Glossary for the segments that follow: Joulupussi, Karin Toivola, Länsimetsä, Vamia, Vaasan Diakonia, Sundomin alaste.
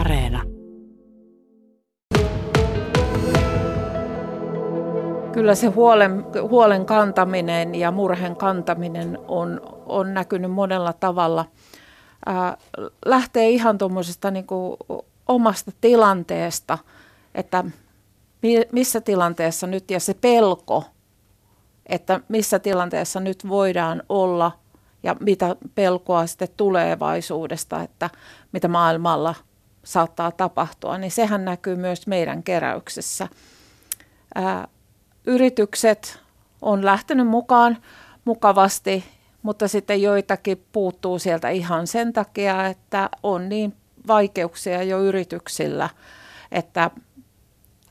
Areena. Kyllä se huolen kantaminen ja murheen kantaminen on näkynyt monella tavalla. Lähtee ihan tuommoisesta niin kuin omasta tilanteesta, että missä tilanteessa nyt, ja se pelko, että missä tilanteessa nyt voidaan olla ja mitä pelkoa sitten tulevaisuudesta, että mitä maailmalla saattaa tapahtua, niin sehän näkyy myös meidän keräyksessä. Yritykset on lähtenyt mukaan mukavasti, mutta sitten joitakin puuttuu sieltä ihan sen takia, että on niin vaikeuksia jo yrityksillä, että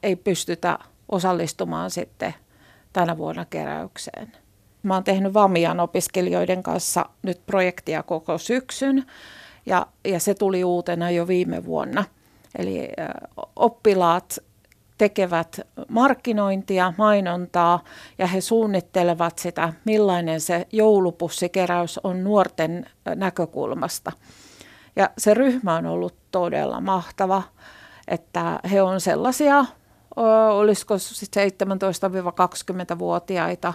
ei pystytä osallistumaan sitten tänä vuonna keräykseen. Mä oon tehnyt Vamian opiskelijoiden kanssa nyt projektia koko syksyn ja se tuli uutena jo viime vuonna. Eli oppilaat tekevät markkinointia, mainontaa ja he suunnittelevat sitä, millainen se joulupussikeräys on nuorten näkökulmasta. Ja se ryhmä on ollut todella mahtava, että he on sellaisia, olisiko 17-20-vuotiaita,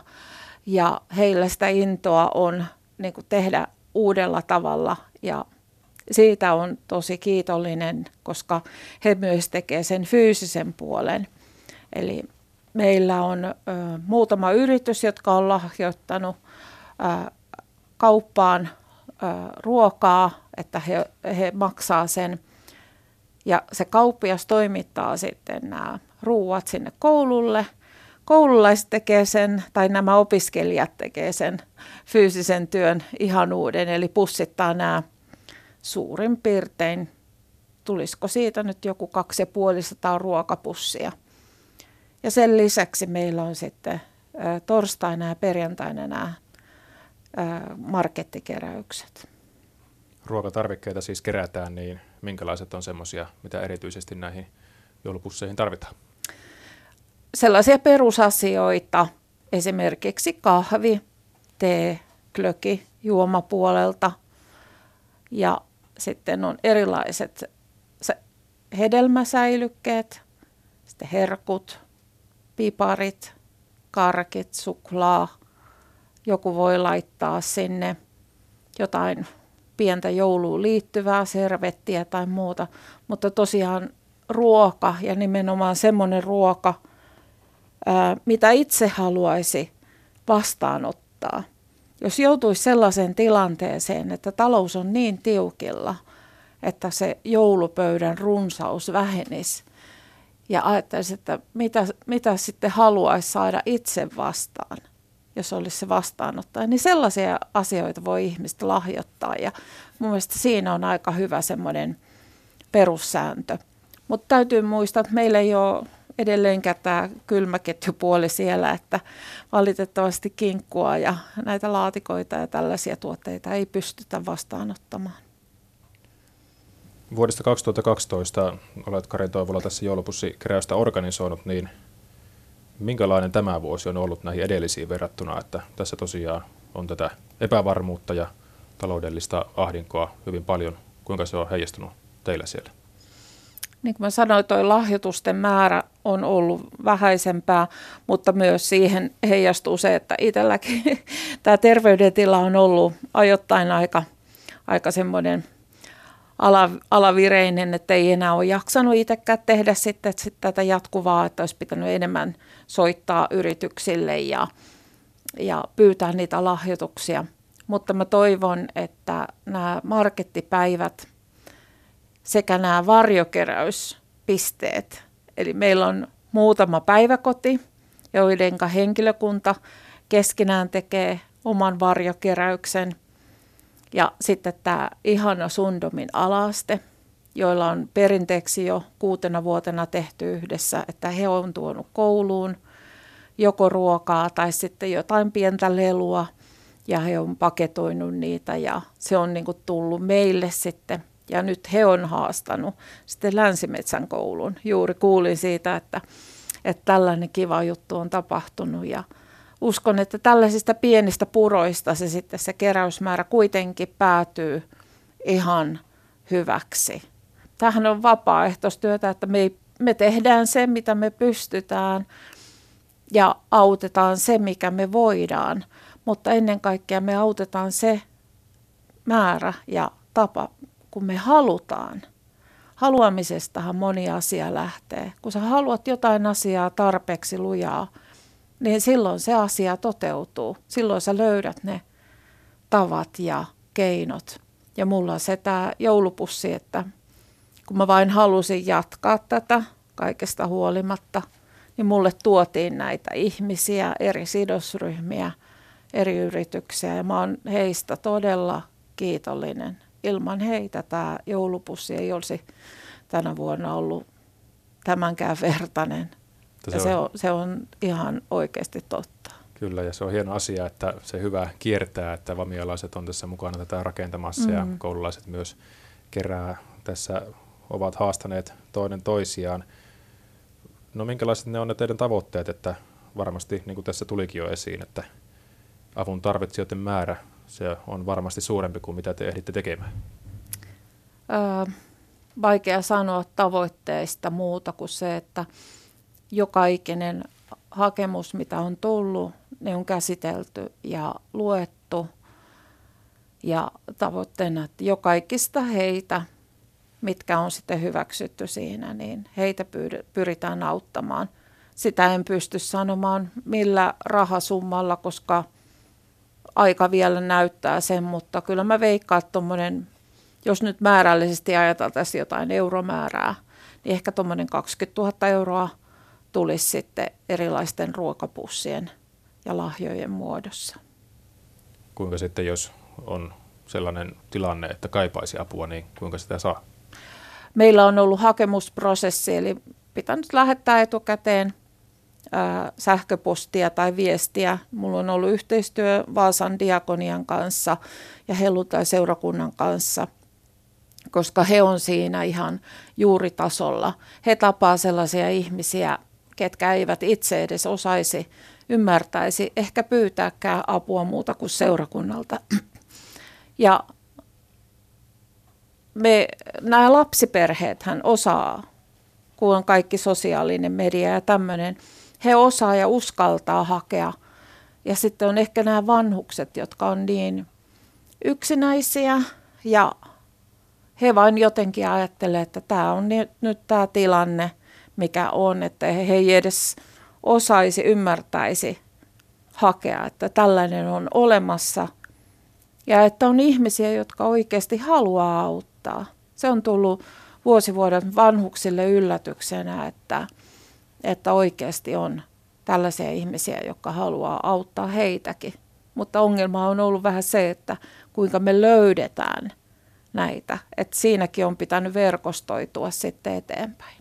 ja heillä sitä intoa on niin kuin tehdä uudella tavalla, ja siitä on tosi kiitollinen, koska he myös tekevät sen fyysisen puolen. Eli meillä on muutama yritys, jotka on lahjoittanut kauppaan ruokaa, että he maksaa sen. Ja se kauppias toimittaa sitten nämä ruuat sinne koululle. Koululaiset tekee sen, tai nämä opiskelijat tekee sen fyysisen työn ihan uuden, eli pussittaa nämä suurin piirtein, tulisiko siitä nyt joku 250 ruokapussia. Ja sen lisäksi meillä on sitten torstaina ja perjantaina nämä markettikeräykset. Ruokatarvikkeita siis kerätään, niin minkälaiset on semmoisia, mitä erityisesti näihin joulupusseihin tarvitaan? Sellaisia perusasioita, esimerkiksi kahvi, tee, glöki juomapuolelta, ja sitten on erilaiset hedelmäsäilykkeet, sitten herkut, piparit, karkit, suklaa. Joku voi laittaa sinne jotain pientä jouluun liittyvää, servettiä tai muuta, mutta tosiaan ruoka ja nimenomaan semmoinen ruoka, mitä itse haluaisi vastaanottaa. Jos joutuisi sellaiseen tilanteeseen, että talous on niin tiukilla, että se joulupöydän runsaus vähenisi ja ajattelisi, että mitä sitten haluaisi saada itse vastaan, jos olisi se vastaanottaja, niin sellaisia asioita voi ihmistä lahjoittaa, ja mun mielestä siinä on aika hyvä semmoinen perussääntö. Mutta täytyy muistaa, että meillä ei ole edelleenkään tämä kylmäketjupuoli siellä, että valitettavasti kinkkua ja näitä laatikoita ja tällaisia tuotteita ei pystytä vastaanottamaan. Vuodesta 2012 olet, Karin Toivola, tässä joulupussikeräystä organisoinut, niin minkälainen tämä vuosi on ollut näihin edellisiin verrattuna, että tässä tosiaan on tätä epävarmuutta ja taloudellista ahdinkoa hyvin paljon. Kuinka se on heijastunut teillä siellä? Niin kuin mä sanoin, tuo lahjoitusten määrä on ollut vähäisempää, mutta myös siihen heijastuu se, että itselläkin tämä terveydentila on ollut ajoittain aika semmoinen alavireinen, että ei enää ole jaksanut itsekään tehdä sitten tätä jatkuvaa, että olisi pitänyt enemmän soittaa yrityksille ja pyytää niitä lahjoituksia. Mutta mä toivon, että nämä markettipäivät sekä nämä varjokeräyspisteet, eli meillä on muutama päiväkoti, joidenka henkilökunta keskenään tekee oman varjokeräyksen, ja sitten tämä ihana Sundomin alaste, joilla on perinteeksi jo 6 vuotena tehty yhdessä, että he on tuonut kouluun joko ruokaa tai sitten jotain pientä lelua, ja he on paketoinut niitä, ja se on niin kuin tullut meille sitten. Ja nyt he on haastanut sitten Länsimetsän koulun. Juuri kuulin siitä, että tällainen kiva juttu on tapahtunut, ja uskon, että tällaisista pienistä puroista se keräysmäärä kuitenkin päätyy ihan hyväksi. Tämähän on vapaaehtoistyötä, että me tehdään se, mitä me pystytään ja autetaan se, mikä me voidaan. Mutta ennen kaikkea me autetaan se määrä ja tapa, kun me halutaan. Haluamisestahan moni asia lähtee. Kun sä haluat jotain asiaa tarpeeksi lujaa, niin silloin se asia toteutuu. Silloin sä löydät ne tavat ja keinot. Ja mulla on se tämä joulupussi, että kun mä vain halusin jatkaa tätä kaikesta huolimatta, niin mulle tuotiin näitä ihmisiä, eri sidosryhmiä, eri yrityksiä. Ja mä oon heistä todella kiitollinen. Ilman heitä tämä joulupussi ei olisi tänä vuonna ollut tämänkään vertainen. Ja se on ihan oikeasti totta. Kyllä, ja se on hieno asia, että se hyvä kiertää, että vamialaiset on tässä mukana tätä rakentamassa ja koululaiset myös kerää tässä, ovat haastaneet toinen toisiaan. No minkälaiset ne on ne teidän tavoitteet, että varmasti, niin kuin tässä tulikin jo esiin, että avun tarvitsijoiden määrä, se on varmasti suurempi kuin mitä te ehditte tekemään. Vaikea sanoa tavoitteista muuta kuin se, että joka ikinen hakemus, mitä on tullut, ne on käsitelty ja luettu. Ja tavoitteena, että jokaikista heitä, mitkä on sitten hyväksytty siinä, niin heitä pyritään auttamaan. Sitä en pysty sanomaan millä rahasummalla, koska aika vielä näyttää sen, mutta kyllä mä veikkaan, että tommonen, jos nyt määrällisesti ajateltaisiin jotain euromäärää, niin ehkä tuommoinen 20 000 euroa tulisi sitten erilaisten ruokapussien ja lahjojen muodossa. Kuinka sitten, jos on sellainen tilanne, että kaipaisi apua, niin kuinka sitä saa? Meillä on ollut hakemusprosessi, eli pitää nyt lähettää etukäteen sähköpostia tai viestiä. Mulla on ollut yhteistyö Vaasan Diakonian kanssa ja helluntai-seurakunnan kanssa, koska he on siinä ihan juuritasolla. He tapaa sellaisia ihmisiä, ketkä eivät itse edes osaisi, ymmärtäisi, ehkä pyytääkään apua muuta kuin seurakunnalta. Ja nämä lapsiperheethän osaa, kun on kaikki sosiaalinen media ja tämmöinen. He osaa ja uskaltaa hakea. Ja sitten on ehkä nämä vanhukset, jotka on niin yksinäisiä ja he vain jotenkin ajattelee, että tämä on nyt tämä tilanne, mikä on, että he ei edes osaisi, ymmärtäisi hakea, että tällainen on olemassa. Ja että on ihmisiä, jotka oikeasti haluaa auttaa. Se on tullut vuosivuoden vanhuksille yllätyksenä, että oikeasti on tällaisia ihmisiä, jotka haluaa auttaa heitäkin. Mutta ongelma on ollut vähän se, että kuinka me löydetään näitä. Että siinäkin on pitänyt verkostoitua sitten eteenpäin.